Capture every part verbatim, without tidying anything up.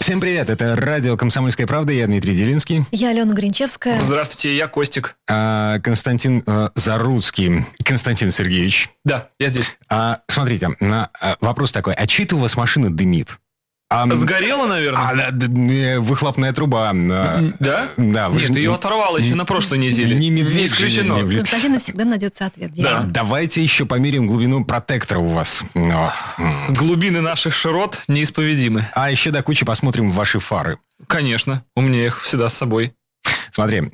Всем привет, это радио «Комсомольская правда», я Дмитрий Делинский. Я Алена Гринчевская. Здравствуйте, я Костик. А, Константин а, Заруцкий. Константин Сергеевич. Да, я здесь. А, смотрите, на, а, вопрос такой, а чьи-то у вас машина дымит? А, Сгорела, наверное? А, выхлопная труба. Да? Да. Нет, вы... ее оторвало еще на прошлой неделе. Не медведь. Исключено. Константин, всегда найдется ответ. Да. Давайте еще померим глубину протектора у вас. Вот. Глубины наших широт неисповедимы. А еще до кучи посмотрим ваши фары. Конечно. У меня их всегда с собой. Смотри,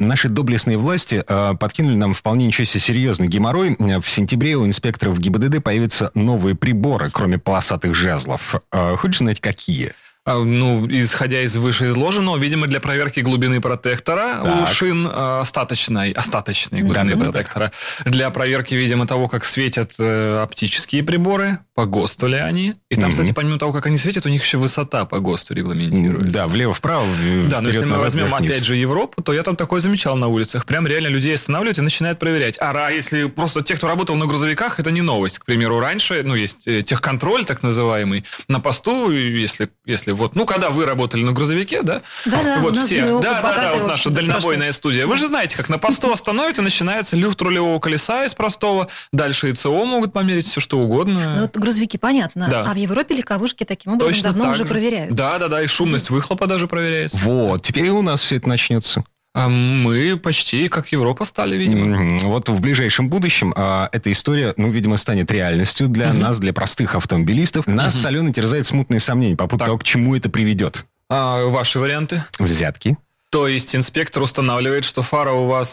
наши доблестные власти подкинули нам вполне ничего себе серьезный геморрой. В сентябре у инспекторов ГИБДД появятся новые приборы, кроме полосатых жезлов. Хочешь знать, какие? Ну, исходя из вышеизложенного, видимо, для проверки глубины протектора так. у шин э, остаточной, остаточной глубины да, да, протектора. Да. Для проверки, видимо, того, как светят э, оптические приборы, по ГОСТу ли они. И там, mm-hmm. кстати, помимо того, как они светят, у них еще высота по ГОСТу регламентируется. Да, влево-вправо, вперед-назад. Да, но если мы возьмем, вверх-вниз. Опять же, Европу, то я там такое замечал на улицах. Прям реально людей останавливают и начинают проверять. А если просто те, кто работал на грузовиках, это не новость. К примеру, раньше, ну, есть техконтроль, так называемый, на посту, если... если Вот, ну, когда вы работали на грузовике, да? Да-да, вот все. Да, да, да, вот наша дальнобойная студия. Вы же знаете, как на посту остановят, и начинается люфт рулевого колеса из простого. Дальше ИЦО могут померить все, что угодно. Ну, вот грузовики, понятно. Да. А в Европе легковушки таким образом Точно давно уже же. проверяют. Да-да-да, и шумность выхлопа даже проверяется. Вот, теперь и у нас все это начнется. А мы почти как Европа стали, видимо. Вот в ближайшем будущем а, эта история, ну, видимо, станет реальностью для uh-huh. нас, для простых автомобилистов. Нас uh-huh. с Аленой терзает смутные сомнения по поводу так. того, к чему это приведет. А ваши варианты? Взятки. То есть инспектор устанавливает, что фара у вас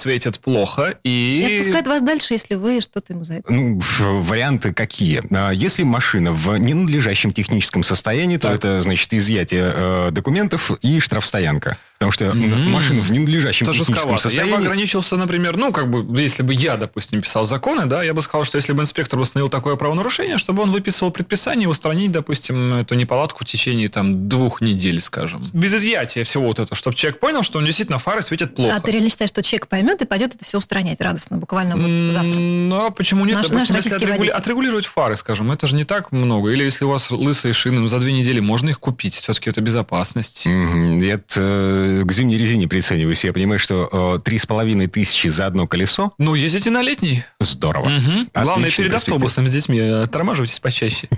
светит плохо и... И отпускает вас дальше, если вы что-то ему за это... Ну, варианты какие? Если машина в ненадлежащем техническом состоянии, так. то это, значит, изъятие э, документов и штрафстоянка. Потому что mm-hmm. машина в ненадлежащем Тоже техническом сковато. состоянии... Я бы ограничился, например, ну, как бы, если бы я, допустим, писал законы, да, я бы сказал, что если бы инспектор установил такое правонарушение, чтобы он выписывал предписание и устранить, допустим, эту неполадку в течение, там, двух недель, скажем. Без изъятия всего вот этого, чтобы человек понял, что он действительно фары светят плохо. А ты реально считаешь, что человек поймет и пойдет это все устранять радостно, буквально вот завтра? Ну, а почему нет? Наш, допустим, наш если отрегули... отрегулировать фары, скажем, это же не так много. Или если у вас лысые шины, за две недели можно их купить, все-таки это безопасность. Нет, mm-hmm. к зимней резине прицениваюсь. Я понимаю, что три с половиной тысячи за одно колесо. Ну, ездите на летний. Здорово. Угу. Главное, перед автобусом с детьми оттормаживайтесь почаще.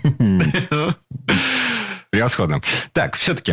Превосходно. Так, все-таки,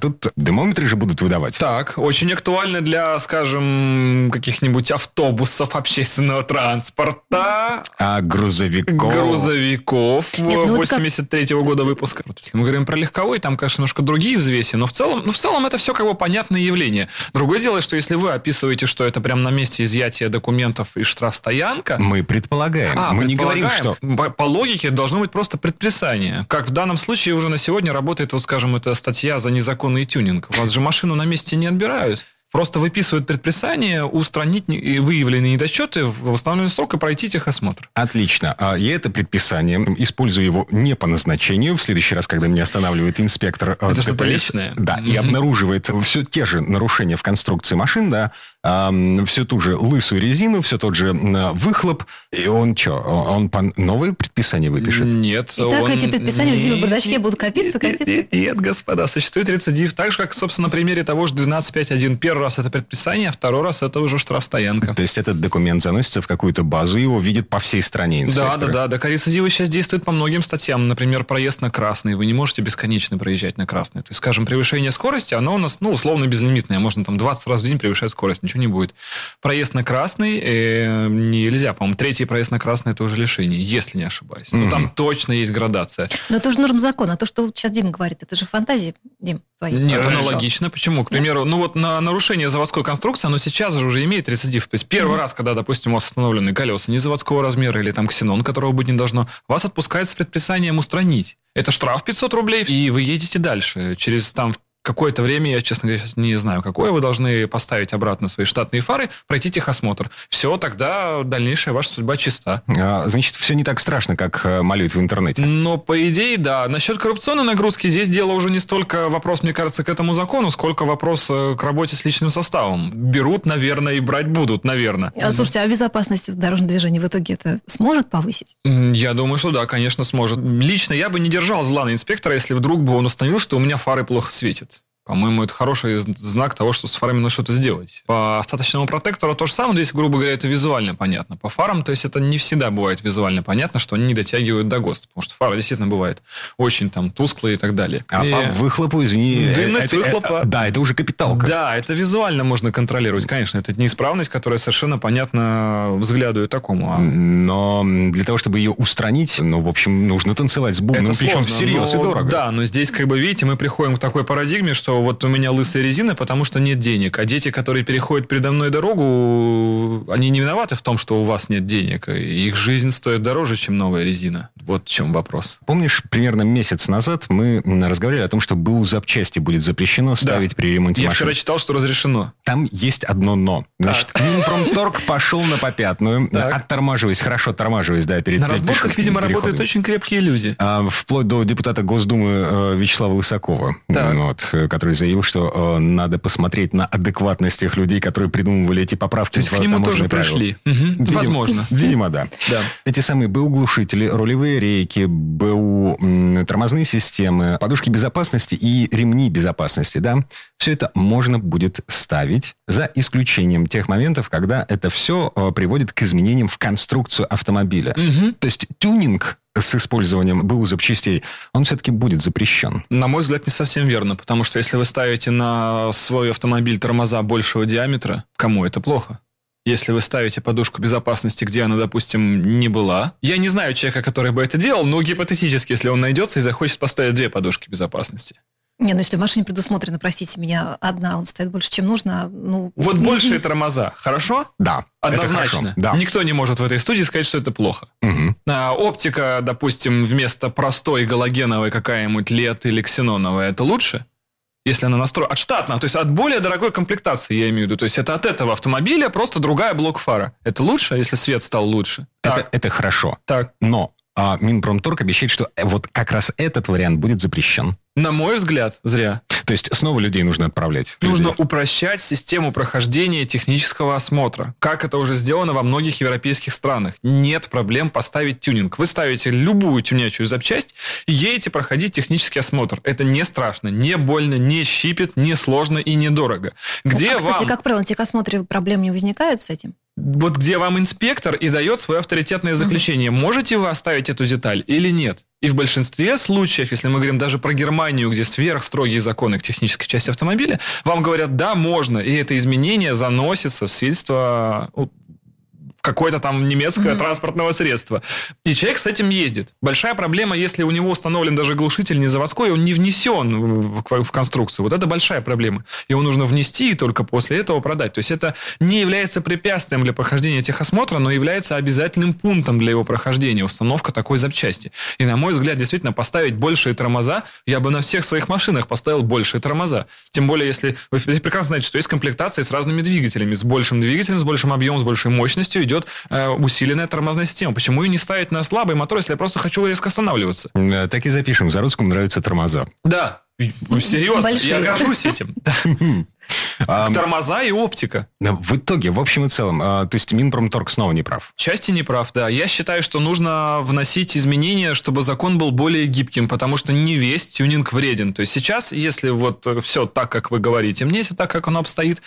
тут дымометры же будут выдавать. Так, очень актуально для, скажем, каких-нибудь автобусов общественного транспорта. А грузовиков? Грузовиков восемьдесят третьего года выпуска. Если мы говорим про легковой, там, конечно, немножко другие взвеси, но в целом, ну, в целом это все как бы понятное явление. Другое дело, что если вы описываете, что это прямо на месте изъятия документов и штрафстоянка... Мы предполагаем. А, мы предполагаем, не говорим, что... По логике должно быть просто предписание. Как в данном случае уже на сегодня Сегодня работает, вот, скажем, эта статья за незаконный тюнинг. У вас же машину на месте не отбирают. Просто выписывают предписание устранить выявленные недочеты в установленный срок и пройти техосмотр. Отлично. Я это предписание использую его не по назначению. В следующий раз, когда меня останавливает инспектор... Это ТПС, что-то личное. Да, mm-hmm. и обнаруживает все те же нарушения в конструкции машин, да, все ту же лысую резину, все тот же выхлоп. И он что, он по новое предписание выпишет? Нет. И так он... эти предписания в зимнем бардачке будут копиться, копиться? Нет, нет, господа, существует рецидив. Так же, как, собственно, на примере того же двенадцать пять один. Первый раз это предписание, а второй раз это уже штрафстоянка. То есть этот документ заносится в какую-то базу, его видят по всей стране инспекторы. Да, да, да. Так, а рецидивы сейчас действуют по многим статьям. Например, проезд на красный. Вы не можете бесконечно проезжать на красный. То есть, скажем, превышение скорости, оно у нас, ну, условно безлимитное. Можно там двадцать раз в день превышать скорость. Ничего не будет. Проезд на красный э, нельзя, по-моему. Третий проезд на красный – это уже лишение, если не ошибаюсь. Mm-hmm. Но там точно есть градация. Но это уже норм закона. А то, что сейчас Дим говорит, это же фантазия, Дим, твоя. Нет, аналогично. Почему? К примеру, ну вот на нарушение заводской конструкции, оно сейчас же уже имеет рецидив. То есть первый mm-hmm. раз, когда, допустим, у вас установлены колеса не заводского размера или там ксенон, которого быть не должно, вас отпускают с предписанием устранить. Это штраф пятьсот рублей, и вы едете дальше. Через там... какое-то время, я, честно говоря, сейчас не знаю, какое, вы должны поставить обратно свои штатные фары, пройти техосмотр. Все, тогда дальнейшая ваша судьба чиста. А, значит, все не так страшно, как малюют в интернете. Но, по идее, да. Насчет коррупционной нагрузки здесь дело уже не столько вопрос, мне кажется, к этому закону, сколько вопрос к работе с личным составом. Берут, наверное, и брать будут, наверное. А, слушайте, а безопасность в дорожном движении в итоге это сможет повысить? Я думаю, что да, конечно, сможет. Лично я бы не держал зла на инспектора, если вдруг бы он установил, что у меня фары плохо светят. По-моему, это хороший знак того, что с фарами надо что-то сделать. По остаточному протектору то же самое, здесь, грубо говоря, это визуально понятно. По фарам, то есть это не всегда бывает визуально понятно, что они не дотягивают до ГОСТа, потому что фары действительно бывают очень там тусклые и так далее. А и... по выхлопу, извини... Дымность выхлопа... Это, да, это уже капиталка. Да, это визуально можно контролировать, конечно. Это неисправность, которая совершенно понятна взгляду и такому. А... Но для того, чтобы ее устранить, ну, в общем, нужно танцевать с бубном, причем всерьез но... и дорого. Да, но здесь, как бы, видите, мы приходим к такой парадигме, что вот у меня лысая резина, потому что нет денег. А дети, которые переходят передо мной дорогу, они не виноваты в том, что у вас нет денег. Их жизнь стоит дороже, чем новая резина. Вот в чем вопрос. Помнишь, примерно месяц назад мы разговаривали о том, что БУ запчасти будет запрещено ставить да. при ремонте Я машин. Я вчера читал, что разрешено. Там есть одно но. Значит, Минпромторг пошел на попятную. Так. Оттормаживаясь, хорошо тормаживаясь, да, перед На разборках, видимо, переходами. Работают очень крепкие люди. А, вплоть до депутата Госдумы Вячеслава Лысакова. Так. Вот, который заявил, что э, надо посмотреть на адекватность тех людей, которые придумывали эти поправки. То есть к нему тоже правила. Пришли. Угу. Видимо, возможно. Видимо, да. да. Эти самые БУ-глушители, рулевые рейки, БУ-тормозные системы, подушки безопасности и ремни безопасности, да, все это можно будет ставить за исключением тех моментов, когда это все э, приводит к изменениям в конструкцию автомобиля. Угу. То есть тюнинг с использованием БУ запчастей, он все-таки будет запрещен. На мой взгляд, не совсем верно, потому что если вы ставите на свой автомобиль тормоза большего диаметра, кому это плохо? Если вы ставите подушку безопасности, где она, допустим, не была. Я не знаю человека, который бы это делал, но гипотетически, если он найдется и захочет поставить две подушки безопасности. Не, ну если в машине предусмотрено, простите меня, одна, он стоит больше, чем нужно, ну... Вот большие тормоза, хорошо? Да. Однозначно. Да. Никто не может в этой студии сказать, что это плохо. Угу. А, оптика, допустим, вместо простой галогеновой какая-нибудь лед или ксеноновая, это лучше? Если она настроена от штатного, то есть от более дорогой комплектации, я имею в виду. То есть это от этого автомобиля просто другая блок-фара. Это лучше, если свет стал лучше? Это, это хорошо. Так. Но а, Минпромторг обещает, что вот как раз этот вариант будет запрещен. На мой взгляд, зря. То есть снова людей нужно отправлять? Нужно людей. Упрощать систему прохождения технического осмотра. Как это уже сделано во многих европейских странах. Нет проблем поставить тюнинг. Вы ставите любую тюнячую запчасть и едете проходить технический осмотр. Это не страшно, не больно, не щипет, не сложно и недорого. Где ну, а, кстати, вам... как правило, на техосмотре проблем не возникает с этим? Вот где вам инспектор и дает свое авторитетное заключение. Mm-hmm. Можете вы оставить эту деталь или нет? И в большинстве случаев, если мы говорим даже про Германию, где сверхстрогие законы к технической части автомобиля, вам говорят, да, можно, и это изменение заносится в свидетельство какое-то там немецкое mm-hmm. транспортного средства. И человек с этим ездит. Большая проблема, если у него установлен даже глушитель не заводской, он не внесен в конструкцию. Вот это большая проблема. Его нужно внести и только после этого продать. То есть это не является препятствием для прохождения техосмотра, но является обязательным пунктом для его прохождения, установка такой запчасти. И, на мой взгляд, действительно, поставить большие тормоза, я бы на всех своих машинах поставил большие тормоза. Тем более, если вы прекрасно знаете, что есть комплектации с разными двигателями, с большим двигателем, с большим объемом, с большей мощностью, идет усиленная тормозная система. Почему ее не ставить на слабый мотор, если я просто хочу резко останавливаться? Так и запишем. Заруцкому нравятся тормоза. Да. Серьезно. Большие. Я горжусь этим. Тормоза и оптика. В итоге, в общем и целом, то есть Минпромторг снова не прав. Части не прав, да. Я считаю, что нужно вносить изменения, чтобы закон был более гибким, потому что не весь тюнинг вреден. То есть сейчас, если вот все так, как вы говорите, мне если так, как оно обстоит,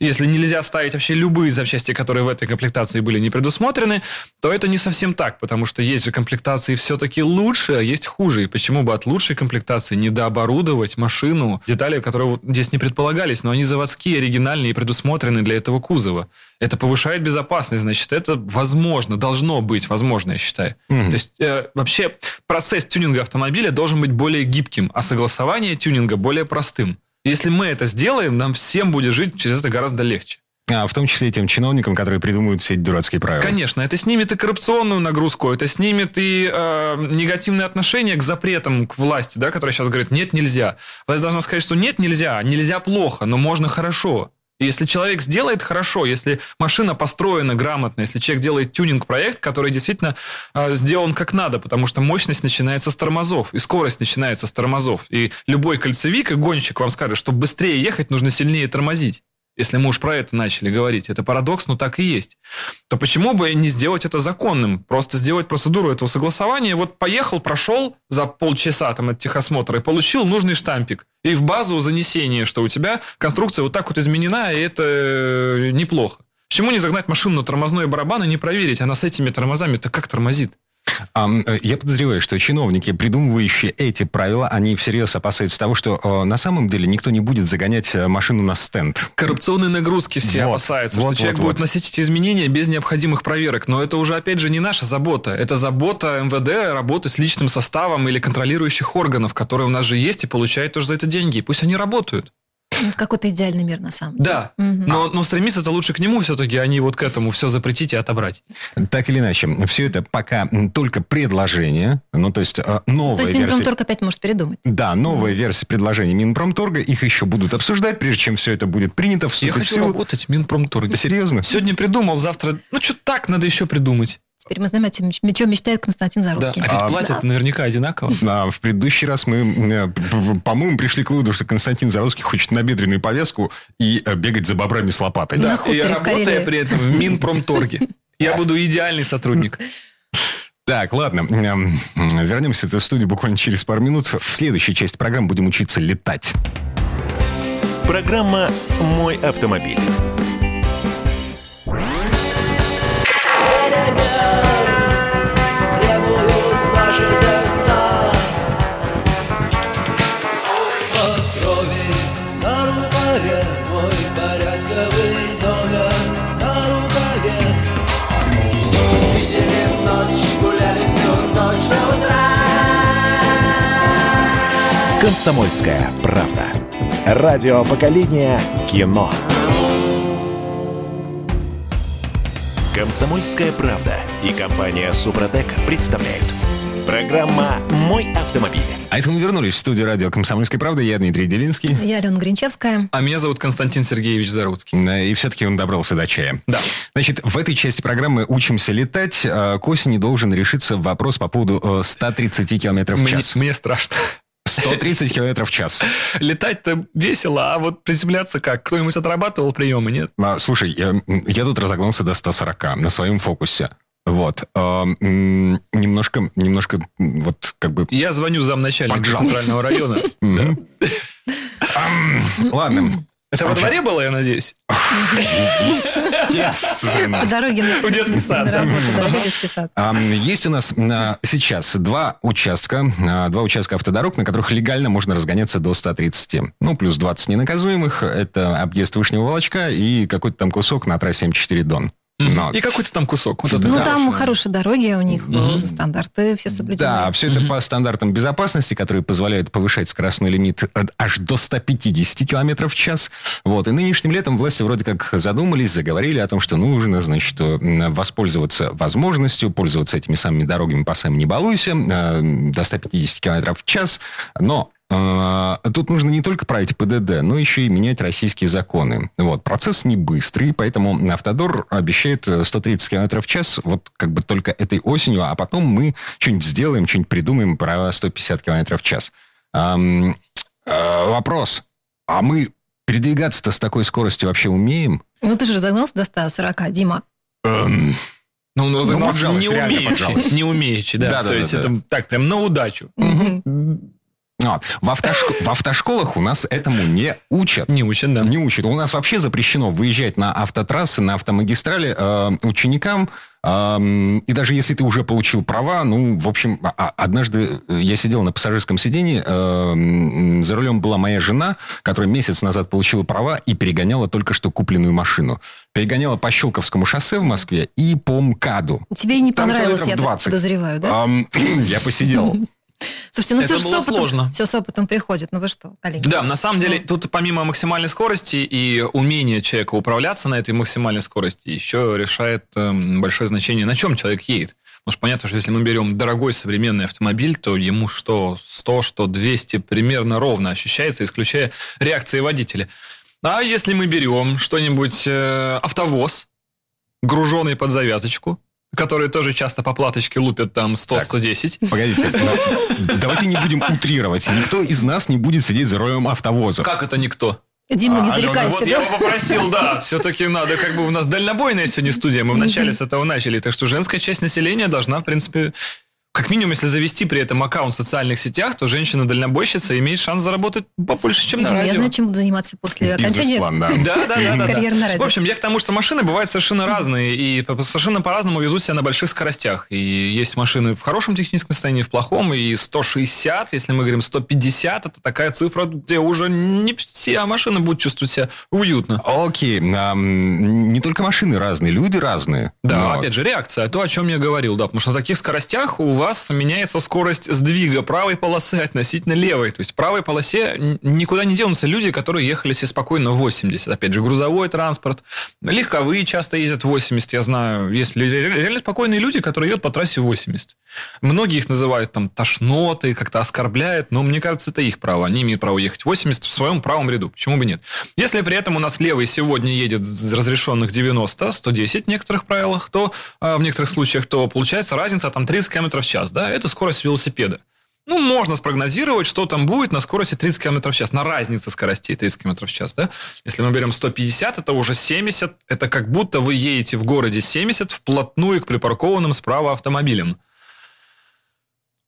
если нельзя ставить вообще любые запчасти, которые в этой комплектации были не предусмотрены, то это не совсем так, потому что есть же комплектации все-таки лучше, а есть хуже. И почему бы от лучшей комплектации не дооборудовать машину детали, которые вот здесь не предполагались, но они заводские, оригинальные и предусмотрены для этого кузова. Это повышает безопасность, значит, это возможно, должно быть возможно, я считаю. Mm-hmm. То есть э, вообще процесс тюнинга автомобиля должен быть более гибким, а согласование тюнинга более простым. Если мы это сделаем, нам всем будет жить через это гораздо легче. А, в том числе и тем чиновникам, которые придумывают все эти дурацкие правила. Конечно, это снимет и коррупционную нагрузку, это снимет и э, негативное отношение к запретам, к власти, да, которая сейчас говорит, нет, нельзя. Власть должна сказать, что нет, нельзя, нельзя плохо, но можно хорошо. Если человек сделает хорошо, если машина построена грамотно, если человек делает тюнинг-проект, который действительно э, сделан как надо, потому что мощность начинается с тормозов, и скорость начинается с тормозов. И любой кольцевик и гонщик вам скажет, чтобы быстрее ехать, нужно сильнее тормозить. Если мы уж про это начали говорить, это парадокс, но так и есть, то почему бы не сделать это законным? Просто сделать процедуру этого согласования. Вот поехал, прошел за полчаса там от техосмотра и получил нужный штампик. И в базу занесение, что у тебя конструкция вот так вот изменена, и это неплохо. Почему не загнать машину на тормозной барабан и не проверить, она с этими тормозами-то как тормозит? Я подозреваю, что чиновники, придумывающие эти правила, они всерьез опасаются того, что на самом деле никто не будет загонять машину на стенд. Коррупционные нагрузки все вот, опасаются, вот, что вот, человек вот. будет носить эти изменения без необходимых проверок. Но это уже, опять же, не наша забота. Это забота эм вэ дэ, работы с личным составом или контролирующих органов, которые у нас же есть и получают тоже за это деньги. И пусть они работают. Ну, какой-то идеальный мир, на самом деле. Да, угу. но, но стремиться-то лучше к нему все-таки, а не вот к этому все запретить и отобрать. Так или иначе, все это пока только предложение, ну, то есть новая версия... То есть Минпромторг версия... опять может передумать. Да, новая да. версия предложений Минпромторга, их еще будут обсуждать, прежде чем все это будет принято. В Я хочу силу. работать в Минпромторге. Да, серьезно? Сегодня придумал, завтра... Ну, что так надо еще придумать. Теперь мы знаем, о чем мечтает Константин Заруцкий. Да. А ведь платят да. наверняка одинаково. Да, в предыдущий раз мы, по-моему, пришли к выводу, что Константин Заруцкий хочет набедренную повязку и бегать за бобрами с лопатой. Да, и работая при этом в Минпромторге. Я буду идеальный сотрудник. Так, ладно. Вернемся в эту студию буквально через пару минут. В следующей части программы будем учиться летать. Программа «Мой автомобиль». «Комсомольская правда». Радио поколения кино. «Комсомольская правда» и компания «Супротек» представляют. Программа «Мой автомобиль». А это мы вернулись в студию радио «Комсомольская правда». Я Дмитрий Делинский. Я Алена Гринчевская. А меня зовут Константин Сергеевич Заруцкий. И все-таки он добрался до чая. Да. Значит, в этой части программы «Учимся летать» к осени должен решиться вопрос по поводу сто тридцать километров в час. Мне, мне страшно. сто тридцать километров в час. Летать-то весело, а вот приземляться как? Кто-нибудь отрабатывал приемы, нет? А, слушай, я, я тут разогнался до сто сорок на своем фокусе. Вот. Э, немножко, немножко, вот как бы... Я звоню замначальника Центрального района. Ладно. Это во дворе было, я надеюсь? Естественно. По дороге в детский сад. Есть у нас сейчас два участка, два участка автодорог, на которых легально можно разгоняться до сто тридцать. Ну, плюс двадцать ненаказуемых. Это объезд Вышнего Волочка и какой-то там кусок на трассе эм четыре Дон. Но... И какой-то там кусок. Вот ну, хороший. Там хорошие дороги, у них mm-hmm. стандарты все соблюдены. Да, все это mm-hmm. по стандартам безопасности, которые позволяют повышать скоростной лимит аж до сто пятьдесят километров в час. Вот. И нынешним летом власти вроде как задумались, заговорили о том, что нужно, значит, воспользоваться возможностью, пользоваться этими самыми дорогами по сам не балуйся, до сто пятьдесят километров в час. Но... Тут нужно не только править пэ дэ дэ, но еще и менять российские законы. Вот. Процесс не быстрый, поэтому Автодор обещает сто тридцать километров в час, вот как бы только этой осенью, а потом мы что-нибудь сделаем, что-нибудь придумаем про сто пятьдесят километров в час. Эм, э, вопрос. А мы передвигаться-то с такой скоростью вообще умеем? Ну, ты же разогнался до ста сорока, Дима. Эм... Ну, ну, ну пожалуйста, реально пожалуйста. Не умеющий, да. То есть это так, прям на удачу. А, в, автошко... в автошколах у нас этому не учат. Не учат, да. Не учат. У нас вообще запрещено выезжать на автотрассы, на автомагистрали э, ученикам. Э, и даже если ты уже получил права, ну, в общем, однажды я сидел на пассажирском сидении, э, за рулем была моя жена, которая месяц назад получила права и перегоняла только что купленную машину. Перегоняла по Щелковскому шоссе в Москве и по МКАДу. Тебе не понравилось, я так подозреваю, да? Э, э, я посидел. Слушайте, ну это все, было с опытом, сложно. Все с опытом приходит. Ну вы что, коллеги? Да, на самом деле, тут помимо максимальной скорости и умения человека управляться на этой максимальной скорости, еще решает э, большое значение, на чем человек едет. Потому что понятно, что если мы берем дорогой современный автомобиль, то ему что сто, что двести примерно ровно ощущается, исключая реакции водителя. А если мы берем что-нибудь, э, автовоз, груженный под завязочку, которые тоже часто по платочке лупят там сто сто десять. Погодите, давайте не будем утрировать. Никто из нас не будет сидеть за рулем автовоза. Как это никто? Дима, не зарекайся. Вот я попросил, да, все-таки надо, как бы у нас дальнобойная сегодня студия, мы вначале с этого начали, так что женская часть населения должна, в принципе, как минимум, если завести при этом аккаунт в социальных сетях, то женщина-дальнобойщица имеет шанс заработать побольше, чем на радио. Я знаю, чем буду заниматься после окончания карьеры на радио. В общем, я к тому, что машины бывают совершенно разные, и совершенно по-разному ведут себя на больших скоростях. И есть машины в хорошем техническом состоянии, в плохом, и сто шестьдесят, если мы говорим сто пятьдесят, это такая цифра, где уже не все машины будут чувствовать себя уютно. Окей, не только машины разные, люди разные. Да, опять же, реакция, то, о чем я говорил, да, потому что на таких скоростях у вас меняется скорость сдвига правой полосы относительно левой. То есть в правой полосе никуда не денутся люди, которые ехали себе спокойно восемьдесят. Опять же, грузовой транспорт, легковые часто ездят восемьдесят. Я знаю, есть реально спокойные люди, которые едут по трассе восемьдесят. Многие их называют там тошноты, как-то оскорбляют, но мне кажется, это их право. Они имеют право ехать восемьдесят в своем правом ряду. Почему бы нет? Если при этом у нас левый сегодня едет разрешенных девяносто, сто десять в некоторых правилах, то в некоторых случаях, то получается разница там тридцать километров в час. Да, это скорость велосипеда. Ну, можно спрогнозировать, что там будет на скорости тридцать километров в час, на разнице скоростей тридцать километров в час. Да? Если мы берем сто пятьдесят, это уже семьдесят. Это как будто вы едете в городе семьдесят вплотную к припаркованным справа автомобилям.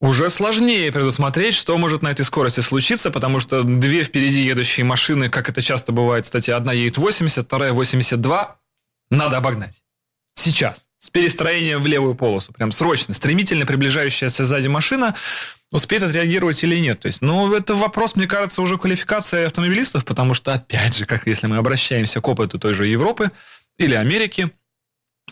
Уже сложнее предусмотреть, что может на этой скорости случиться, потому что две впереди едущие машины, как это часто бывает, кстати, одна едет восемьдесят, вторая восемьдесят два, надо обогнать. Сейчас. С перестроением в левую полосу. Прям срочно. Стремительно приближающаяся сзади машина успеет отреагировать или нет. То есть, ну, это вопрос, мне кажется, уже квалификации автомобилистов, потому что, опять же, как если мы обращаемся к опыту той же Европы или Америки,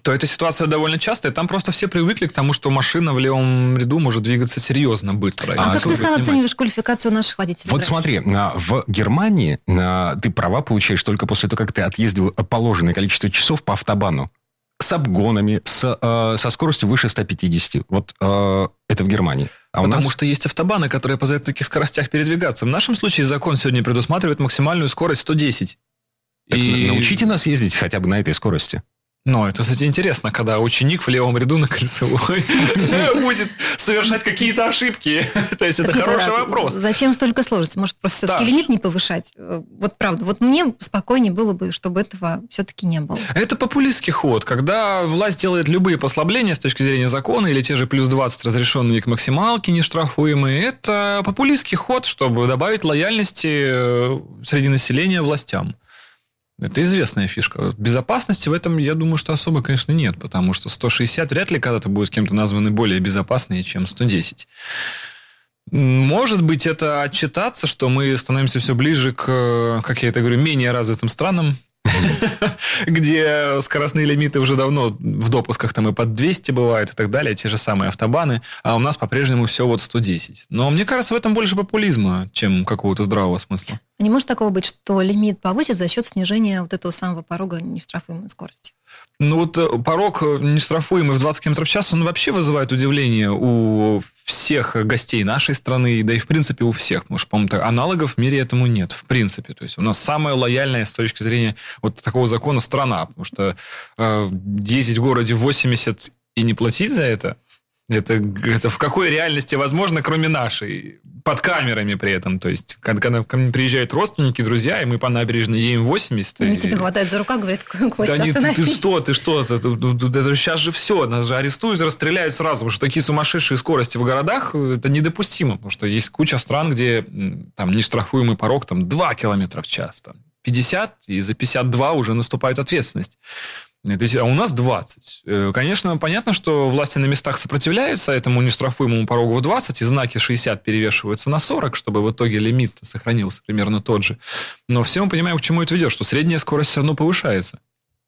то эта ситуация довольно частая. Там просто все привыкли к тому, что машина в левом ряду может двигаться серьезно, быстро. А как ты сам оцениваешь квалификацию наших водителей? Вот смотри, в Германии ты права получаешь только после того, как ты отъездил положенное количество часов по автобану. С обгонами, с, э, со скоростью выше сто пятьдесят. Вот э, это в Германии. А Потому у нас... что есть автобаны, которые позволяют в таких скоростях передвигаться. В нашем случае закон сегодня предусматривает максимальную скорость сто десять. Так и... научите нас ездить хотя бы на этой скорости. Ну, это, кстати, интересно, когда ученик в левом ряду на кольцевой будет совершать какие-то ошибки. То есть, это хороший вопрос. Зачем столько сложностей? Может, просто все-таки лимит не повышать? Вот правда, вот мне спокойнее было бы, чтобы этого все-таки не было. Это популистский ход, когда власть делает любые послабления с точки зрения закона, или те же плюс двадцать разрешенные к максималке, нештрафуемые. Это популистский ход, чтобы добавить лояльности среди населения властям. Это известная фишка. Безопасности в этом, я думаю, что особо, конечно, нет, потому что сто шестьдесят вряд ли когда-то будет кем-то названы более безопасные, чем сто десять. Может быть, это отчитаться, что мы становимся все ближе к, как я это говорю, менее развитым странам, где скоростные лимиты уже давно в допусках там и под двести бывают и так далее, те же самые автобаны, а у нас по-прежнему все вот сто десять. Но мне кажется, в этом больше популизма, чем какого-то здравого смысла. Не может такого быть, что лимит повысит за счет снижения вот этого самого порога нештрафуемой скорости? Ну вот порог нештрафуемый в двадцать километров в час, он вообще вызывает удивление у всех гостей нашей страны, да и в принципе у всех, потому что, по-моему, аналогов в мире этому нет, в принципе. То есть у нас самая лояльная с точки зрения вот такого закона страна, потому что э, ездить в городе восемьдесят и не платить за это, это, это в какой реальности возможно, кроме нашей? Под камерами при этом. То есть, когда ко мне приезжают родственники, друзья, и мы по набережной едем восемьдесят. Они и... тебе хватает за рука, говорят, Костя, да остановись. Ты, ты что, ты что? Ты, ты, ты, ты, сейчас же все, нас же арестуют, расстреляют сразу, потому что такие сумасшедшие скорости в городах, это недопустимо, потому что есть куча стран, где там нештрафуемый порог там, два километра в час, там, пятьдесят, и за пятьдесят два уже наступает ответственность. А у нас двадцать. Конечно, понятно, что власти на местах сопротивляются этому нештрафуемому порогу в двадцать, и знаки шестьдесят перевешиваются на сорок, чтобы в итоге лимит сохранился примерно тот же. Но все мы понимаем, к чему это ведет, что средняя скорость все равно повышается.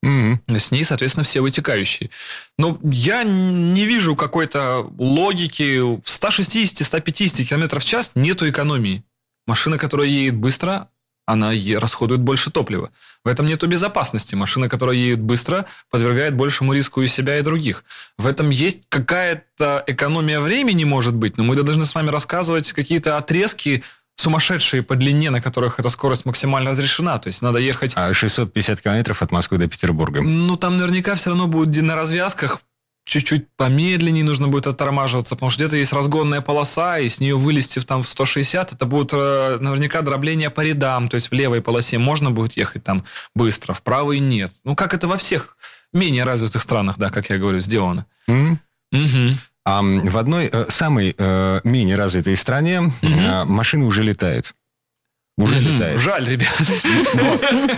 Mm-hmm. С ней, соответственно, все вытекающие. Но я не вижу какой-то логики. В ста шестидесяти - ста пятидесяти км в час нету экономии. Машина, которая едет быстро, она расходует больше топлива. В этом нету безопасности. Машина, которая едет быстро, подвергает большему риску и себя, и других. В этом есть какая-то экономия времени, может быть, но мы должны с вами рассказывать какие-то отрезки сумасшедшие по длине, на которых эта скорость максимально разрешена. То есть надо ехать... А шестьсот пятьдесят километров от Москвы до Петербурга? Ну, там наверняка все равно будет на развязках чуть-чуть помедленнее нужно будет оттормаживаться, потому что где-то есть разгонная полоса, и с нее вылезти там в сто шестьдесят, это будет наверняка дробление по рядам. То есть в левой полосе можно будет ехать там быстро, в правой нет. Ну, как это во всех менее развитых странах, да, как я говорю, сделано. Mm-hmm. Угу. А в одной самой э, менее развитой стране угу. э, машины уже летают. Уже угу. летают. Жаль, ребят. Вот.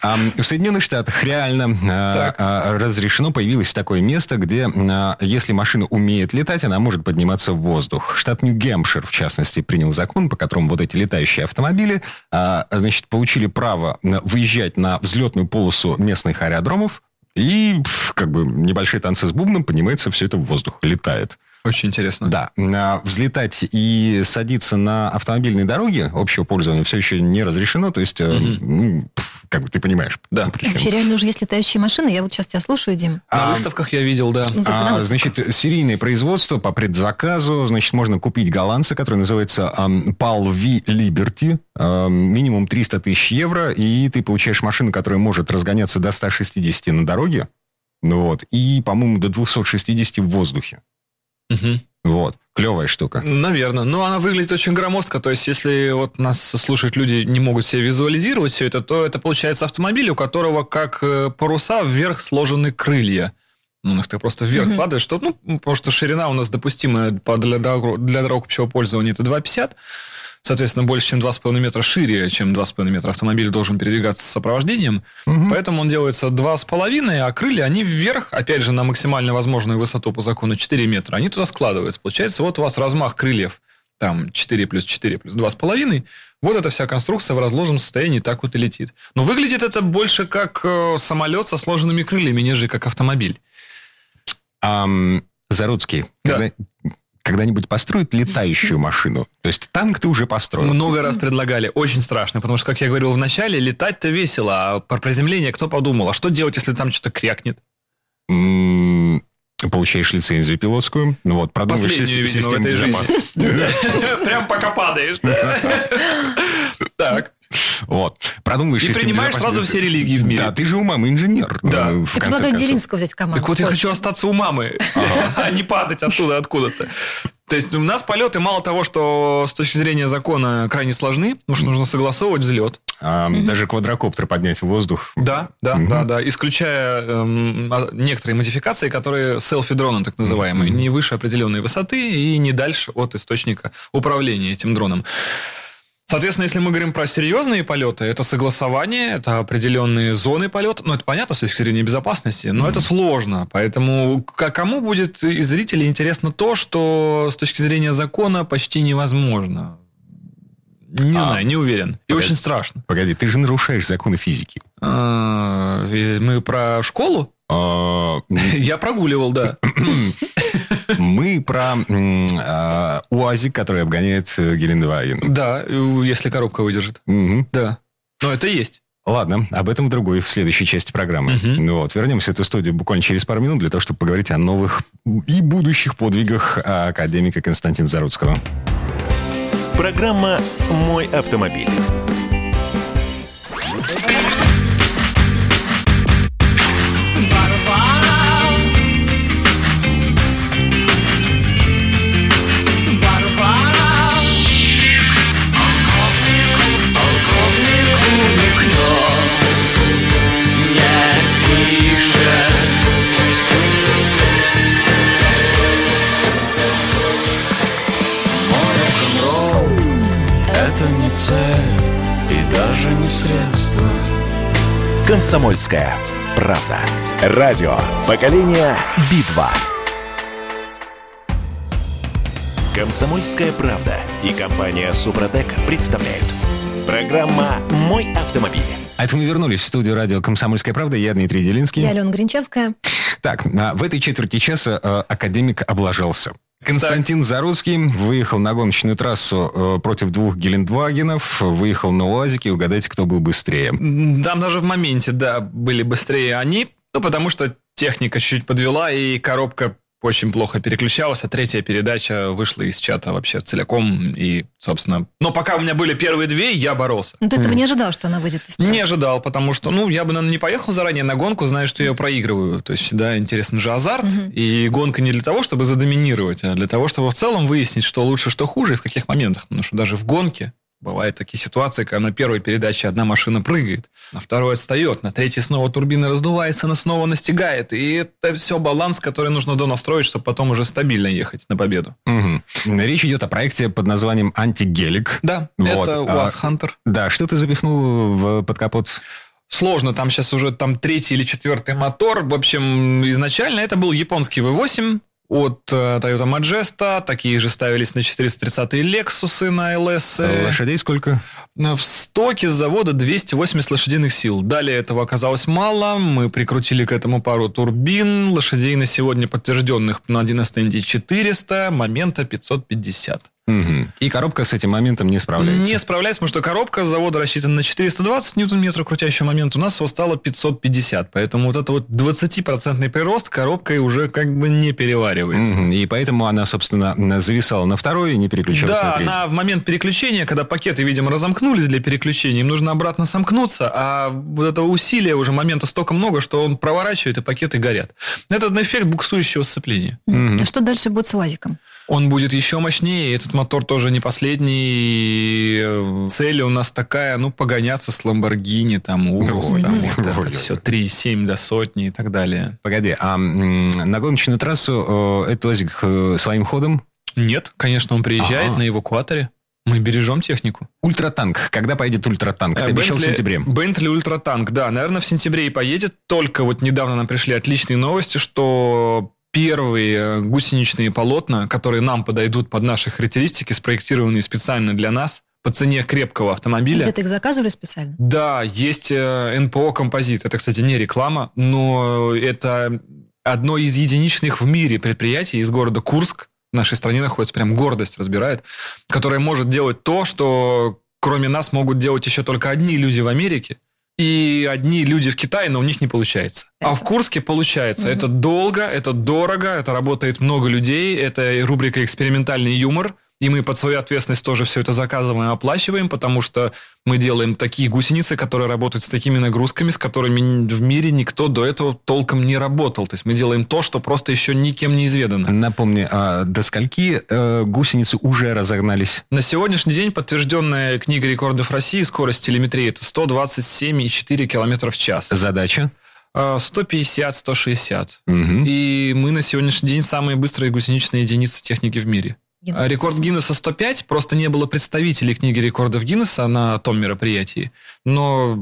А в Соединенных Штатах реально э, разрешено, появилось такое место, где э, если машина умеет летать, она может подниматься в воздух. Штат Нью-Гэмпшир, в частности, принял закон, по которому вот эти летающие автомобили э, значит, получили право выезжать на взлетную полосу местных аэродромов. И, как бы, небольшие танцы с бубном, поднимается все это в воздух, летает. Очень интересно. Да. Взлетать и садиться на автомобильной дороге общего пользования все еще не разрешено. То есть, угу. как бы, ты понимаешь. Да. Вообще, реально уже есть летающие машины. Я вот сейчас тебя слушаю, Дим. На а, выставках я видел, да. Ну, а, значит, серийное производство по предзаказу. Значит, можно купить голландца, который называется um, Pal V Liberty. Um, минимум триста тысяч евро. И ты получаешь машину, которая может разгоняться до ста шестидесяти на дороге. Вот. И, по-моему, до двухсот шестидесяти в воздухе. Угу. Вот, клевая штука. Наверное, но она выглядит очень громоздко. То есть, если вот нас слушают люди, не могут себе визуализировать все это, то это получается автомобиль, у которого как паруса вверх сложены крылья. Ну, их ты просто вверх угу. кладываешь, что, ну, потому что ширина у нас допустимая для дорог, для дорог общего пользования это два пятьдесят. Соответственно, больше, чем два с половиной метра шире, чем два с половиной метра автомобиль должен передвигаться с сопровождением. Угу. Поэтому он делается два с половиной, а крылья, они вверх, опять же, на максимально возможную высоту по закону четыре метра, они туда складываются. Получается, вот у вас размах крыльев, там, четыре плюс четыре плюс два с половиной. Вот эта вся конструкция в разложенном состоянии так вот и летит. Но выглядит это больше как самолет со сложенными крыльями, нежели как автомобиль. А, Заруцкий, да. когда... когда-нибудь построят летающую машину? То есть танк ты уже построил. Много раз предлагали. Очень страшно. Потому что, как я говорил в начале, летать-то весело. А про приземление кто подумал? А что делать, если там что-то крякнет? Получаешь лицензию пилотскую. Ну вот, продумываешь систему безопасности. Прям пока падаешь. Так. Вот. Продумываешь и принимаешь сразу все религии в мире. Да, ты же у мамы инженер. Да. Так надо Делинского взять в команду. Так вот, я хочу остаться у мамы, а не падать оттуда, откуда-то. То есть у нас полеты мало того, что с точки зрения закона крайне сложны, потому что нужно согласовывать взлет. А, mm-hmm. Даже квадрокоптер поднять в воздух. Да, да, mm-hmm. да, да. Исключая э, некоторые модификации, которые селфи-дроны, так называемые, mm-hmm. не выше определенной высоты и не дальше от источника управления этим дроном. Соответственно, если мы говорим про серьезные полеты, это согласование, это определенные зоны полета. Ну, это понятно с точки зрения безопасности, но mm-hmm. это сложно. Поэтому кому будет из зрителей интересно то, что с точки зрения закона почти невозможно? Не а, знаю, не уверен. Погоди, и очень страшно. Погоди, ты же нарушаешь законы физики. А, мы про школу? А, Я прогуливал, да. Мы про э, УАЗик, который обгоняет Гелендваген. Да, если коробка выдержит. Угу. Да. Но это есть. Ладно, об этом другой в следующей части программы. Угу. Вот, вернемся в эту студию буквально через пару минут для того, чтобы поговорить о новых и будущих подвигах академика Константина Заруцкого. Программа «Мой автомобиль». Комсомольская правда. Радио. Поколение Битва. Комсомольская правда и компания Супротек представляют. Программа «Мой автомобиль». А это мы вернулись в студию радио «Комсомольская правда». Я Дмитрий Делинский. Я Алена Гринчевская. Так, в этой четверти часа академик облажался. Константин так. Заруцкий выехал на гоночную трассу против двух гелендвагенов, выехал на УАЗике. Угадайте, кто был быстрее. Там даже в моменте, да, были быстрее они, ну, потому что техника чуть-чуть подвела, и коробка очень плохо переключалась, а третья передача вышла из чата вообще целиком, и, собственно... Но пока у меня были первые две, я боролся. Но ты этого mm. не ожидал, что она выйдет из чата? Не ожидал, потому что, ну, я бы, наверное, не поехал заранее на гонку, зная, что я ее проигрываю. То есть всегда интересен же азарт, mm-hmm. и гонка не для того, чтобы задоминировать, а для того, чтобы в целом выяснить, что лучше, что хуже, и в каких моментах. Потому что даже в гонке бывают такие ситуации, когда на первой передаче одна машина прыгает, на второй отстает, на третьей снова турбина раздувается, она снова настигает. И это все баланс, который нужно донастроить, чтобы потом уже стабильно ехать на победу. Угу. Речь идет о проекте под названием «Антигелик». Да, вот. Это УАЗ «Хантер». А, да, что ты запихнул в под капот? Сложно, там сейчас уже там третий или четвертый мотор. В общем, изначально это был японский ви восемь. От Toyota Majesta, такие же ставились на четыреста тридцатые Lexus, на эл эс. Лошадей сколько? В стоке с завода двести восемьдесят лошадиных сил. Далее этого оказалось мало. Мы прикрутили к этому пару турбин. Лошадей на сегодня подтвержденных на династенде четыреста, момента пятьсот пятьдесят. Угу. И коробка с этим моментом не справляется. Не справляется, потому что коробка с завода рассчитана на четыреста двадцать ньютон-метров крутящего момента. У нас его стало пятьсот пятьдесят. Поэтому вот этот вот двадцатипроцентный прирост коробкой уже как бы не переваривается. Угу. И поэтому она, собственно, зависала на второй и не переключалась да, на третий. Да, она в момент переключения, когда пакеты, видимо, разомкнулись для переключения, им нужно обратно сомкнуться, а вот этого усилия уже момента столько много, что он проворачивает, и пакеты горят. Это эффект буксующего сцепления. Угу. А что дальше будет с УАЗиком? Он будет еще мощнее, этот мотор тоже не последний. Цель у нас такая, ну, погоняться с Lamborghini, там, Urus, там, вот это все, три семь до сотни и так далее. Погоди, а на гоночную трассу этот УАЗик своим ходом? Нет, конечно, он приезжает А-а-а. на эвакуаторе. Мы бережем технику. Ультратанк. Когда поедет ультратанк? Ты Bentley, обещал в сентябре. Бентли ультратанк, да. Наверное, в сентябре и поедет. Только вот недавно нам пришли отличные новости, что... Первые гусеничные полотна, которые нам подойдут под наши характеристики, спроектированные специально для нас, по цене крепкого автомобиля. Где-то их заказывали специально? Да, есть эн пэ о-композит. Это, кстати, не реклама, но это одно из единичных в мире предприятий из города Курск. В нашей стране находится, прям гордость разбирает, которое может делать то, что кроме нас могут делать еще только одни люди в Америке. И одни люди в Китае, но у них не получается. Это... А в Курске получается. Угу. Это долго, это дорого, это работает много людей, это рубрика «Экспериментальный юмор». И мы под свою ответственность тоже все это заказываем и оплачиваем, потому что мы делаем такие гусеницы, которые работают с такими нагрузками, с которыми в мире никто до этого толком не работал. То есть мы делаем то, что просто еще никем не изведано. Напомни, а до скольки э, гусеницы уже разогнались? На сегодняшний день подтвержденная книга рекордов России скорость телеметрии – это сто двадцать семь целых четыре десятых км в час. Задача? сто пятьдесят - сто шестьдесят. Угу. И мы на сегодняшний день самые быстрые гусеничные единицы техники в мире. Гиннесса. Рекорд Гиннесса сто пять, просто не было представителей книги рекордов Гиннесса на том мероприятии. Но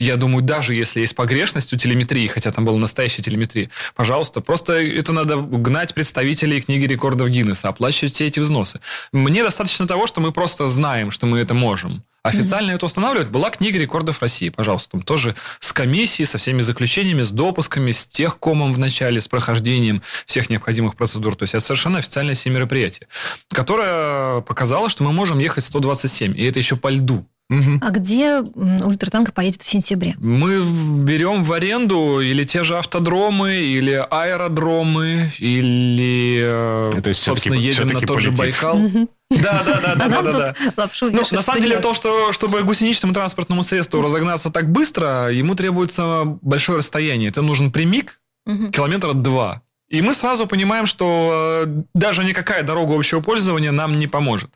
я думаю, даже если есть погрешность у телеметрии, хотя там была настоящая телеметрия, пожалуйста, просто это надо гнать представителей книги рекордов Гиннесса, оплачивать все эти взносы. Мне достаточно того, что мы просто знаем, что мы это можем. Официально mm-hmm. это устанавливать была книга рекордов России, пожалуйста. Там тоже с комиссией, со всеми заключениями, с допусками, с техкомом в начале, с прохождением всех необходимых процедур. То есть, это совершенно официальное все мероприятие, которое показало, что мы можем ехать сто двадцать семь. И это еще по льду. Угу. А где ультратанк поедет в сентябре? Мы берем в аренду или те же автодромы, или аэродромы, или, то есть, собственно, едем на тот полетит. же Байкал. Угу. Да, да, да, да, а да, да, да. Лапшу ну, на самом деле, нет. то, что чтобы гусеничному транспортному средству разогнаться так быстро, ему требуется большое расстояние. Это нужен прямик угу. километра два. И мы сразу понимаем, что даже никакая дорога общего пользования нам не поможет.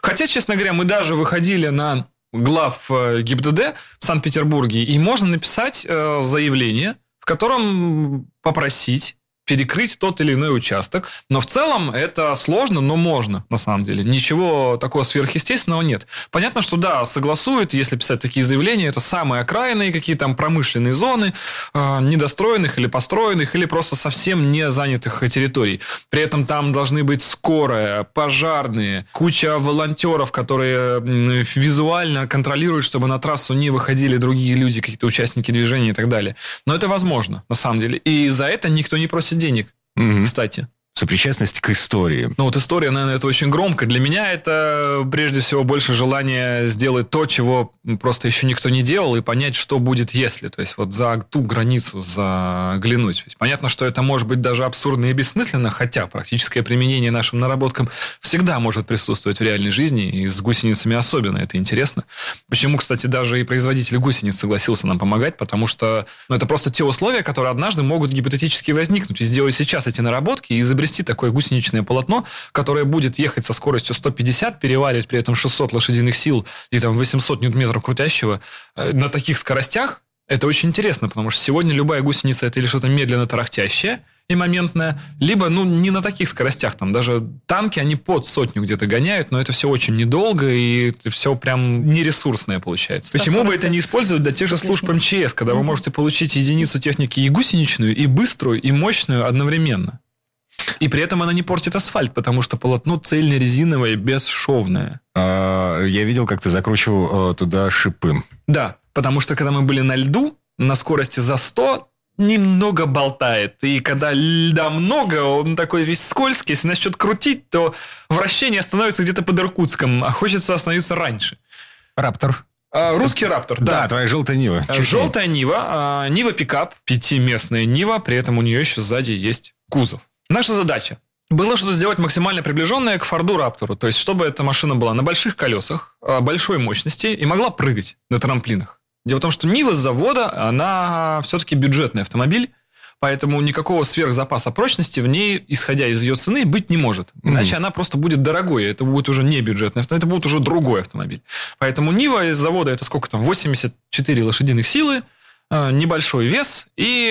Хотя, честно говоря, мы даже выходили на глав гэ и бэ дэ дэ в Санкт-Петербурге, и можно написать заявление, в котором попросить перекрыть тот или иной участок. Но в целом это сложно, но можно, на самом деле. Ничего такого сверхъестественного нет. Понятно, что да, согласуют, если писать такие заявления, это самые окраинные какие-то там промышленные зоны, э, недостроенных или построенных, или просто совсем не занятых территорий. При этом там должны быть скорая, пожарные, куча волонтеров, которые визуально контролируют, чтобы на трассу не выходили другие люди, какие-то участники движения и так далее. Но это возможно, на самом деле. И за это никто не просит денег, mm-hmm. кстати. Сопричастность к истории. Ну вот история, наверное, это очень громко. Для меня это, прежде всего, больше желание сделать то, чего просто еще никто не делал, и понять, что будет, если. То есть вот за ту границу заглянуть. Ведь понятно, что это может быть даже абсурдно и бессмысленно, хотя практическое применение нашим наработкам всегда может присутствовать в реальной жизни, и с гусеницами особенно это интересно. Почему, кстати, даже и производитель гусениц согласился нам помогать, потому что ну, это просто те условия, которые однажды могут гипотетически возникнуть. И сделать сейчас эти наработки, и изобретать такое гусеничное полотно, которое будет ехать со скоростью сто пятьдесят, переваривать при этом шестьсот лошадиных сил и там восемьсот ньютон-метров крутящего на таких скоростях, это очень интересно, потому что сегодня любая гусеница это или что-то медленно тарахтящее и моментное, либо, ну, не на таких скоростях, там даже танки, они под сотню где-то гоняют, но это все очень недолго, и это все прям нересурсное получается. Со Почему скоростью? бы это не использовать для тех же служб эм че эс, когда mm-hmm. вы можете получить единицу техники и гусеничную, и быструю, и мощную одновременно? И при этом она не портит асфальт, потому что полотно цельнорезиновое, бесшовное. А, я видел, как ты закручивал а, туда шипы. Да, потому что когда мы были на льду, на скорости за сто немного болтает. И когда льда много, он такой весь скользкий. Если начнет крутить, то вращение становится где-то под Иркутском, а хочется остановиться раньше. Раптор. Русский Раптор, да. Да, твоя желтая Нива. Чуть желтая не. Нива, Нива пикап, пятиместная Нива, при этом у нее еще сзади есть кузов. Наша задача было что-то сделать максимально приближенное к Форду Раптору, то есть чтобы эта машина была на больших колесах, большой мощности и могла прыгать на трамплинах. Дело в том, что Нива с завода, она все-таки бюджетный автомобиль, поэтому никакого сверхзапаса прочности в ней, исходя из ее цены, быть не может. Иначе mm-hmm. она просто будет дорогой, это будет уже не бюджетный автомобиль, это будет уже другой автомобиль. Поэтому Нива из завода это сколько там, восемьдесят четыре лошадиных силы, небольшой вес, и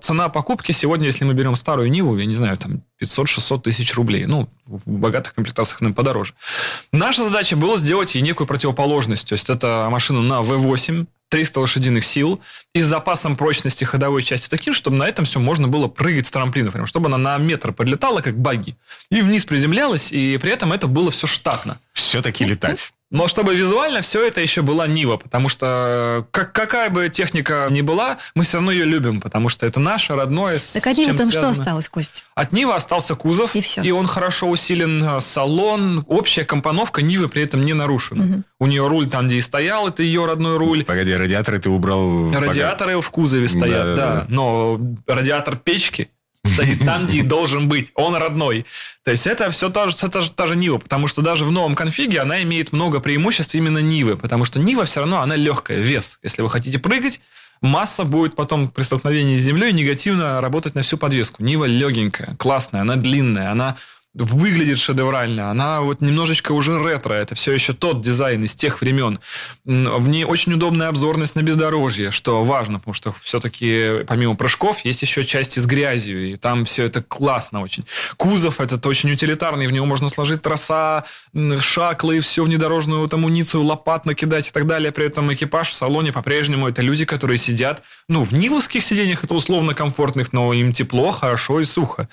цена покупки сегодня, если мы берем старую Ниву, я не знаю, там пятьсот-шестьсот тысяч рублей. Ну, в богатых комплектациях, наверное, подороже. Наша задача была сделать ей некую противоположность. То есть, это машина на вэ восемь, триста лошадиных сил, и с запасом прочности ходовой части таким, чтобы на этом все можно было прыгать с трамплинов, чтобы она на метр подлетала, как багги, и вниз приземлялась, и при этом это было все штатно. Все-таки летать. Но чтобы визуально все это еще была Нива, потому что как, какая бы техника ни была, мы все равно ее любим, потому что это наше, родное, с чем связано. Так от Нивы там что осталось, Кость? От Нивы остался кузов, и, все. и он хорошо усилен, салон, общая компоновка Нивы при этом не нарушена. Угу. У нее руль там, где и стоял, это ее родной руль. Погоди, радиаторы ты убрал? Радиаторы пока... в кузове стоят, да, да, да. да. Но радиатор печки стоит там, где и должен быть. Он родной. То есть, это все та же, та, же, та же Нива. Потому что даже в новом конфиге она имеет много преимуществ именно Нивы. Потому что Нива все равно, она легкая, вес. Если вы хотите прыгать, масса будет потом при столкновении с землей негативно работать на всю подвеску. Нива легенькая, классная, она длинная, она выглядит шедеврально. Она вот немножечко уже ретро. Это все еще тот дизайн из тех времен. В ней очень удобная обзорность на бездорожье, что важно, потому что все-таки помимо прыжков есть еще части с грязью, и там все это классно очень. Кузов этот очень утилитарный, в него можно сложить троса, шаклы, всю внедорожную там, амуницию, лопат накидать и так далее. При этом экипаж в салоне по-прежнему это люди, которые сидят, ну, в нивовских сиденьях, это условно комфортных, но им тепло, хорошо и сухо.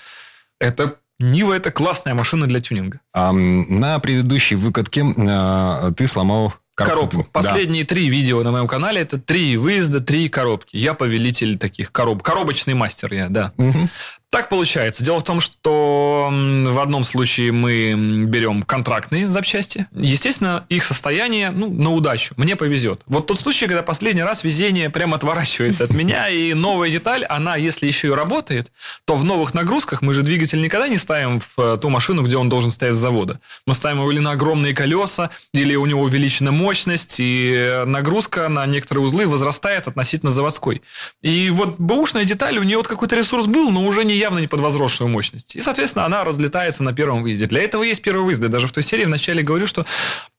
Это Нива – это классная машина для тюнинга. А, на предыдущей выкатке а, ты сломал коробку. коробку. Последние да. три видео на моем канале – это три выезда, три коробки. Я повелитель таких короб. Коробочный мастер я, да. Угу. Так получается. Дело в том, что в одном случае мы берем контрактные запчасти. Естественно, их состояние, ну, на удачу. Мне повезет. Вот тот случай, когда последний раз везение прям отворачивается от меня, и новая деталь, она, если еще и работает, то в новых нагрузках мы же двигатель никогда не ставим в ту машину, где он должен стоять с завода. Мы ставим его или на огромные колеса, или у него увеличена мощность, и нагрузка на некоторые узлы возрастает относительно заводской. И вот бэушная деталь, у нее вот какой-то ресурс был, но уже не явно не под возросшую мощность. И, соответственно, она разлетается на первом выезде. Для этого есть первый выезд. Я даже в той серии вначале говорю, что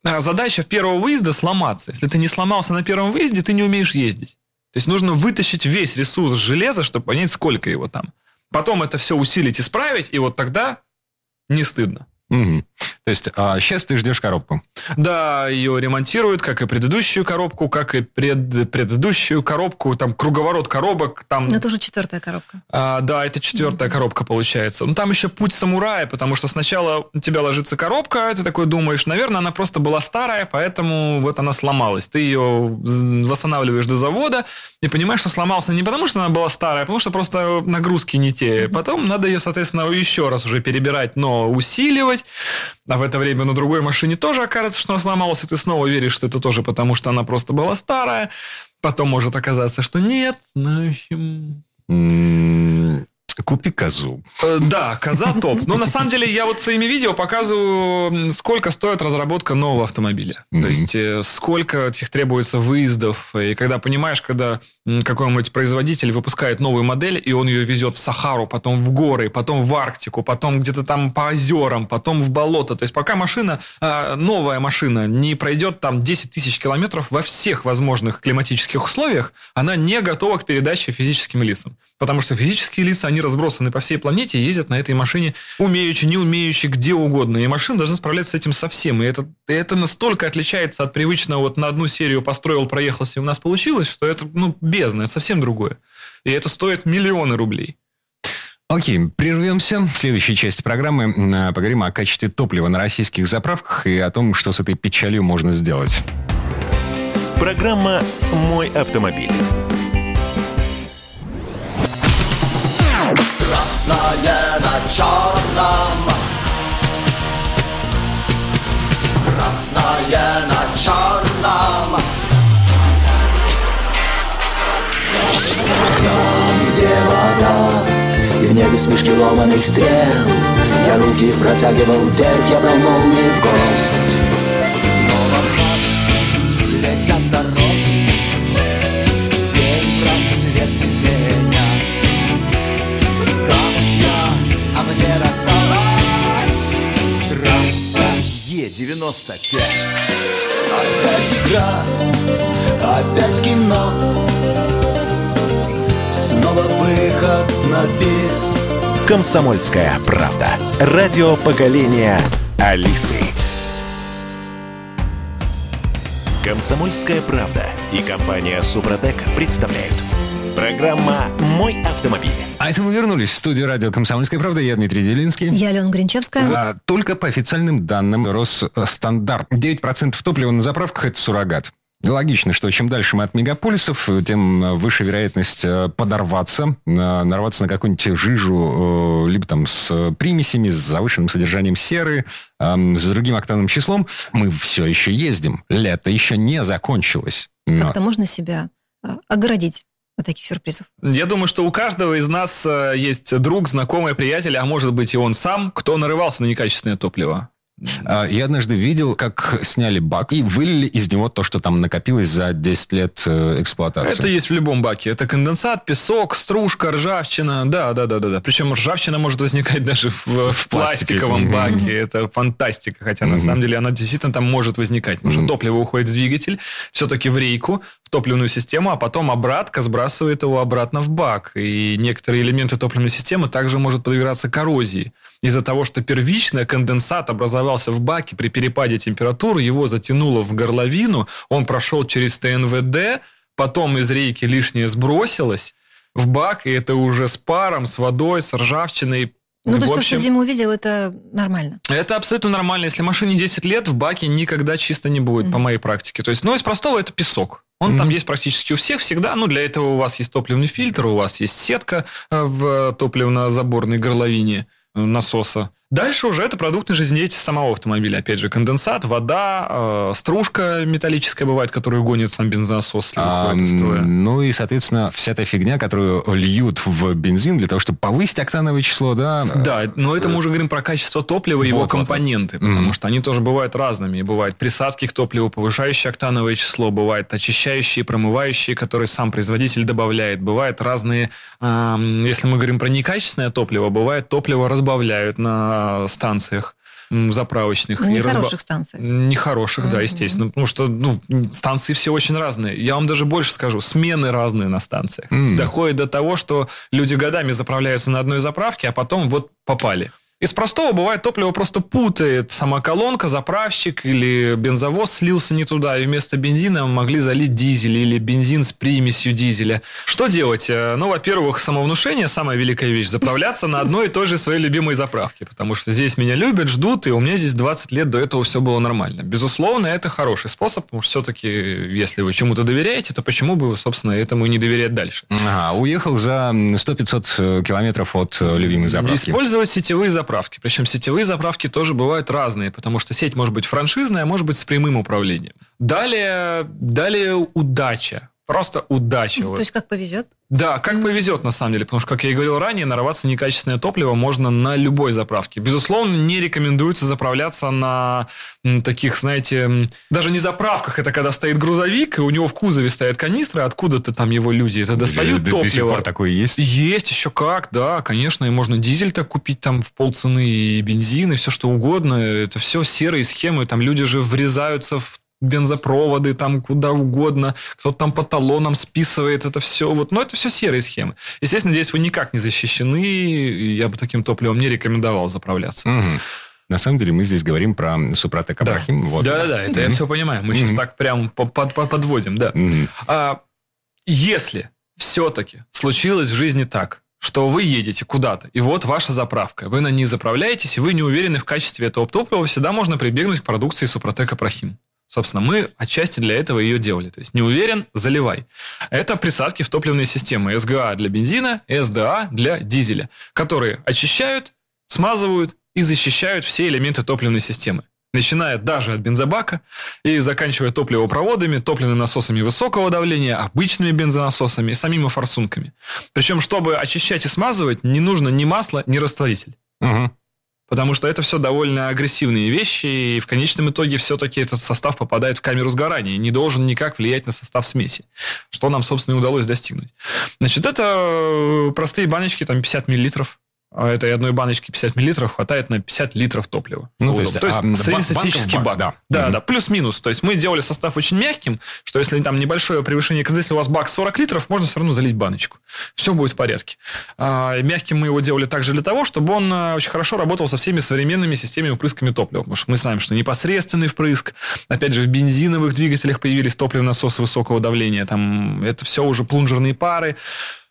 задача первого выезда – сломаться. Если ты не сломался на первом выезде, ты не умеешь ездить. То есть, нужно вытащить весь ресурс железа, чтобы понять, сколько его там. потом это все усилить, исправить, и вот тогда не стыдно. Угу. То есть, а сейчас ты ждешь коробку? Да, ее ремонтируют, как и предыдущую коробку, как и пред, предыдущую коробку, там круговорот коробок. Там... Это уже четвертая коробка. А, да, это четвертая mm-hmm. коробка получается. Ну, там еще путь самурая, потому что сначала у тебя ложится коробка, ты такой думаешь, наверное, она просто была старая, поэтому вот она сломалась. Ты ее восстанавливаешь до завода и понимаешь, что сломался не потому, что она была старая, а потому что просто нагрузки не те. Mm-hmm. Потом надо ее, соответственно, еще раз уже перебирать, но усиливать. А в это время на другой машине тоже окажется, что она сломалась, и ты снова веришь, что это тоже потому, что она просто была старая. Потом может оказаться, что нет. Ну, в общем... Купи козу. Да, коза топ. Но на самом деле я вот своими видео показываю, сколько стоит разработка нового автомобиля. Mm-hmm. То есть сколько этих требуется выездов. И когда понимаешь, когда какой-нибудь производитель выпускает новую модель, и он ее везет в Сахару, потом в горы, потом в Арктику, потом где-то там по озерам, потом в болото. То есть пока машина, новая машина не пройдет там десять тысяч километров во всех возможных климатических условиях, она не готова к передаче физическим лицам. Потому что физические лица, они разбросаны по всей планете и ездят на этой машине умеючи, не умеючи, где угодно. И машина должна справляться с этим совсем. И это, это настолько отличается от привычного вот на одну серию построил, проехался, и у нас получилось, что это ну, бездна, это совсем другое. И это стоит миллионы рублей. Окей, прервемся. В следующей части программы поговорим о качестве топлива на российских заправках и о том, что с этой печалью можно сделать. Программа «Мой автомобиль». Красное на черном. Красное на черном. Там, где вода, и в небе вспышки ломаных стрел, я руки протягивал вверх, я брал молнии в гость. Снова в нас летят дороги. девяносто пять. Опять игра, опять кино, снова выход на бис. Комсомольская правда. Радио поколения Алисы. Комсомольская правда и компания Супротек представляют. Программа «Мой автомобиль». А это мы вернулись в студию радио «Комсомольская правда». Я Дмитрий Делинский. Я Алена Гринчевская. А, только по официальным данным Росстандарт. девять процентов топлива на заправках – это суррогат. Логично, что чем дальше мы от мегаполисов, тем выше вероятность подорваться, нарваться на какую-нибудь жижу, либо там с примесями, с завышенным содержанием серы, с другим октановым числом. Мы все еще ездим. Лето еще не закончилось. Но... Как-то можно себя оградить от таких сюрпризов? Я думаю, что у каждого из нас есть друг, знакомый, приятель, а может быть и он сам, кто нарывался на некачественное топливо. Я однажды видел, как сняли бак и вылили из него то, что там накопилось за десять лет эксплуатации. Это есть в любом баке. Это конденсат, песок, стружка, ржавчина. Да, да, да, да, да. Причем ржавчина может возникать даже в, в пластиковом mm-hmm. баке. Это фантастика. Хотя mm-hmm. на самом деле она действительно там может возникать. Потому что mm-hmm. топливо уходит в двигатель, все-таки в рейку, в топливную систему, а потом обратка сбрасывает его обратно в бак. И некоторые элементы топливной системы также могут подвергаться коррозии. Из-за того, что первично конденсат образовался в баке при перепаде температур, его затянуло в горловину, он прошел через ТНВД, потом из рейки лишнее сбросилось в бак, и это уже с паром, с водой, с ржавчиной. Ну, то, в общем, что ты зиму увидел, это нормально. Это абсолютно нормально. Если машине десять лет, в баке никогда чисто не будет, mm-hmm. по моей практике. То есть, ну, из простого это песок. Он mm-hmm. там есть практически у всех всегда. Ну, для этого у вас есть топливный фильтр, у вас есть сетка в топливно-заборной горловине насоса. Дальше уже это продукты жизнедеятельности самого автомобиля. Опять же, конденсат, вода, э, стружка металлическая бывает, которую гонит сам бензонасос. А, ну и, соответственно, вся эта фигня, которую льют в бензин для того, чтобы повысить октановое число, да? Да, но это мы уже говорим про качество топлива и вот, его компоненты, вот, вот. Потому mm-hmm. что они тоже бывают разными. Бывают присадки к топливу, повышающие октановое число, бывают очищающие, промывающие, которые сам производитель добавляет. Бывают разные, э, если мы говорим про некачественное топливо, бывает топливо разбавляют на станциях. заправочных. Нехороших разба... станций. Нехороших, mm-hmm. да, естественно. Потому что ну, станции все очень разные. Я вам даже больше скажу. Смены разные на станциях. Mm-hmm. Доходит до того, что люди годами заправляются на одной заправке, а потом вот попали. Из простого бывает топливо просто путает. Сама колонка, заправщик или бензовоз слился не туда, и вместо бензина могли залить дизель или бензин с примесью дизеля. Что делать? Ну, во-первых, самовнушение, самая великая вещь, заправляться на одной и той же своей любимой заправке, потому что здесь меня любят, ждут, и у меня здесь двадцать лет до этого все было нормально. Безусловно, это хороший способ, потому что все-таки, если вы чему-то доверяете, то почему бы, собственно, этому и не доверять дальше? Ага, уехал за сто-пятьсот километров от любимой заправки. Использовать сетевые заправки. Заправки. Причем сетевые заправки тоже бывают разные, потому что сеть может быть франшизная, а может быть с прямым управлением. Далее, далее удача. Просто удача. То есть как повезет? Да, как повезет, на самом деле, потому что, как я и говорил ранее, нарваться некачественное топливо можно на любой заправке. Безусловно, не рекомендуется заправляться на таких, знаете, даже не заправках, это когда стоит грузовик, и у него в кузове стоят канистры, откуда-то там его люди это достают топливо. До сих пор такое есть? Есть, еще как, да, конечно, и можно дизель-то купить там в полцены, и бензин, и все что угодно, это все серые схемы, там люди же врезаются в бензопроводы, там куда угодно, кто-то там по талонам списывает это все. Вот. Но это все серые схемы. Естественно, здесь вы никак не защищены, и я бы таким топливом не рекомендовал заправляться. Угу. На самом деле мы здесь говорим про Супротек Апрохим. Да. Вот. Да-да-да, это mm-hmm. я все понимаю. Мы mm-hmm. сейчас так прям подводим. Да. Mm-hmm. А если все-таки случилось в жизни так, что вы едете куда-то, и вот ваша заправка. Вы на ней заправляетесь, и вы не уверены в качестве этого топлива, всегда можно прибегнуть к продукции Супротек Апрохим. Собственно, мы отчасти для этого ее делали. То есть, не уверен, заливай. Это присадки в топливные системы. СГА для бензина, СДА для дизеля. Которые очищают, смазывают и защищают все элементы топливной системы. Начиная даже от бензобака и заканчивая топливопроводами, топливными насосами высокого давления, обычными бензонасосами и самими форсунками. Причем, чтобы очищать и смазывать, не нужно ни масло, ни растворитель. Угу. Потому что это все довольно агрессивные вещи, и в конечном итоге все-таки этот состав попадает в камеру сгорания и не должен никак влиять на состав смеси, что нам, собственно, и удалось достигнуть. Значит, это простые баночки, там пятьдесят миллилитров. А этой одной баночки пятьдесят миллилитров хватает на пятьдесят литров топлива. Ну, то есть, то есть а, среднестатистический бак. бак. Да, да, mm-hmm. да, плюс-минус. То есть, мы делали состав очень мягким, что если там небольшое превышение, если у вас бак сорок литров, можно все равно залить баночку. Все будет в порядке. А, мягким мы его делали также для того, чтобы он очень хорошо работал со всеми современными системами впрысками топлива. Потому что мы знаем, что непосредственный впрыск, опять же, в бензиновых двигателях появились топливные насосы высокого давления, там это все уже плунжерные пары.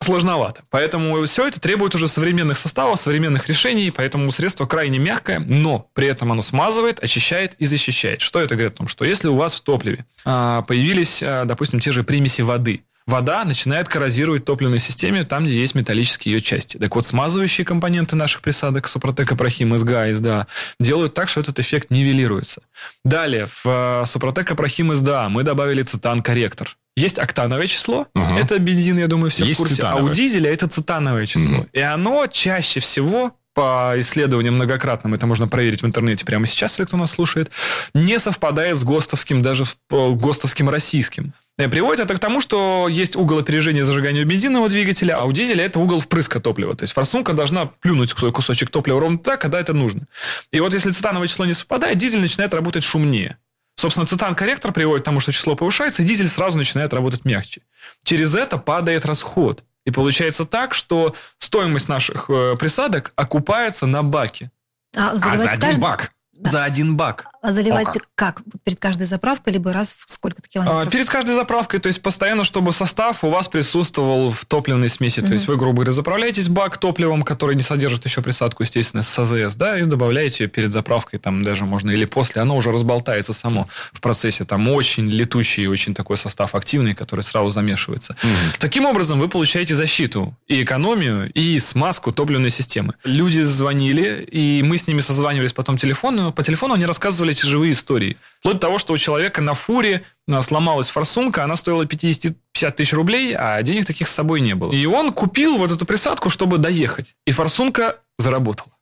Сложновато. Поэтому все это требует уже современных составов, современных решений, поэтому средство крайне мягкое, но при этом оно смазывает, очищает и защищает. Что это говорит о том, что если у вас в топливе появились, допустим, те же примеси воды, вода начинает коррозировать топливной системе там, где есть металлические ее части. Так вот, смазывающие компоненты наших присадок Супротек Апрохим, СГА, СДА делают так, что этот эффект нивелируется. Далее, в Супротек Апрохим СДА мы добавили цитан-корректор. Есть октановое число, uh-huh. это бензин, я думаю, все есть в курсе. Цитановое. А у дизеля это цитановое число. Uh-huh. И оно чаще всего, по исследованиям многократным, это можно проверить в интернете прямо сейчас, если кто нас слушает, не совпадает с ГОСТовским, даже ГОСТовским российским. Приводит это к тому, что есть угол опережения зажигания у бензинового двигателя, а у дизеля это угол впрыска топлива. То есть форсунка должна плюнуть кусочек топлива ровно туда, когда это нужно. И вот если цитановое число не совпадает, дизель начинает работать шумнее. Собственно, цитан-корректор приводит к тому, что число повышается, и дизель сразу начинает работать мягче. Через это падает расход. И получается так, что стоимость наших присадок окупается на баке. А, а за один каждый... бак? Да. За один бак. А заливать О, как? как? Перед каждой заправкой, либо раз в сколько-то километров? Перед каждой заправкой, то есть постоянно, чтобы состав у вас присутствовал в топливной смеси. Mm-hmm. То есть вы, грубо говоря, заправляетесь бак топливом, который не содержит еще присадку, естественно, с АЗС, да, и добавляете ее перед заправкой, там даже можно или после, оно уже разболтается само в процессе, там очень летучий, очень такой состав активный, который сразу замешивается. Mm-hmm. Таким образом вы получаете защиту и экономию, и смазку топливной системы. Люди звонили, и мы с ними созванивались потом телефоном, по телефону они рассказывали эти живые истории. Вплоть до того, что у человека на фуре сломалась форсунка, она стоила пятьдесят тысяч рублей, а денег таких с собой не было. И он купил вот эту присадку, чтобы доехать. И форсунка заработала.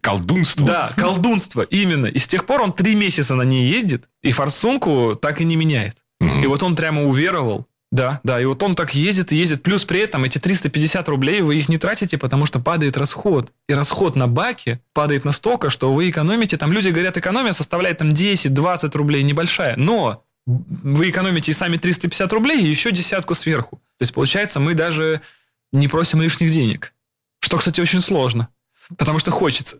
Колдунство. Да, колдунство, именно. И с тех пор он три месяца на ней ездит, и форсунку так и не меняет. И вот он прямо уверовал Да, да, и вот он так ездит и ездит. Плюс при этом эти триста пятьдесят рублей вы их не тратите, потому что падает расход. И расход на баке падает настолько, что вы экономите. Там люди говорят, экономия составляет там десять-двадцать рублей, небольшая. Но вы экономите и сами триста пятьдесят рублей, и еще десятку сверху. То есть, получается, мы даже не просим лишних денег. Что, кстати, очень сложно. Потому что хочется.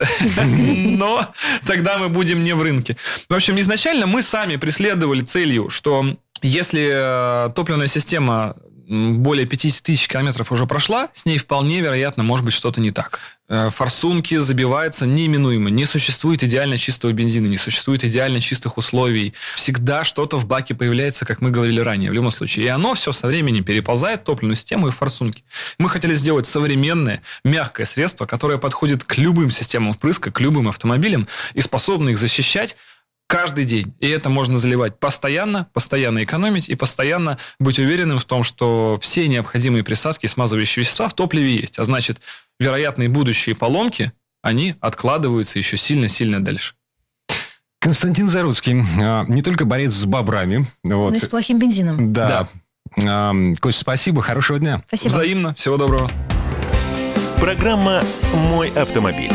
Но тогда мы будем не в рынке. В общем, изначально мы сами преследовали целью, что... Если топливная система более пятьдесят тысяч километров уже прошла, с ней вполне вероятно может быть что-то не так. Форсунки забиваются неминуемо. Не существует идеально чистого бензина, не существует идеально чистых условий. Всегда что-то в баке появляется, как мы говорили ранее, в любом случае. И оно все со временем переползает топливную систему и форсунки. Мы хотели сделать современное, мягкое средство, которое подходит к любым системам впрыска, к любым автомобилям и способно их защищать каждый день. И это можно заливать постоянно, постоянно экономить и постоянно быть уверенным в том, что все необходимые присадки и смазывающие вещества в топливе есть. А значит, вероятные будущие поломки, они откладываются еще сильно-сильно дальше. Константин Заруцкий не только борец с бобрами. Вот. Но и с плохим бензином. Да. да. Кость, спасибо. Хорошего дня. Спасибо. Взаимно. Всего доброго. Программа «Мой автомобиль».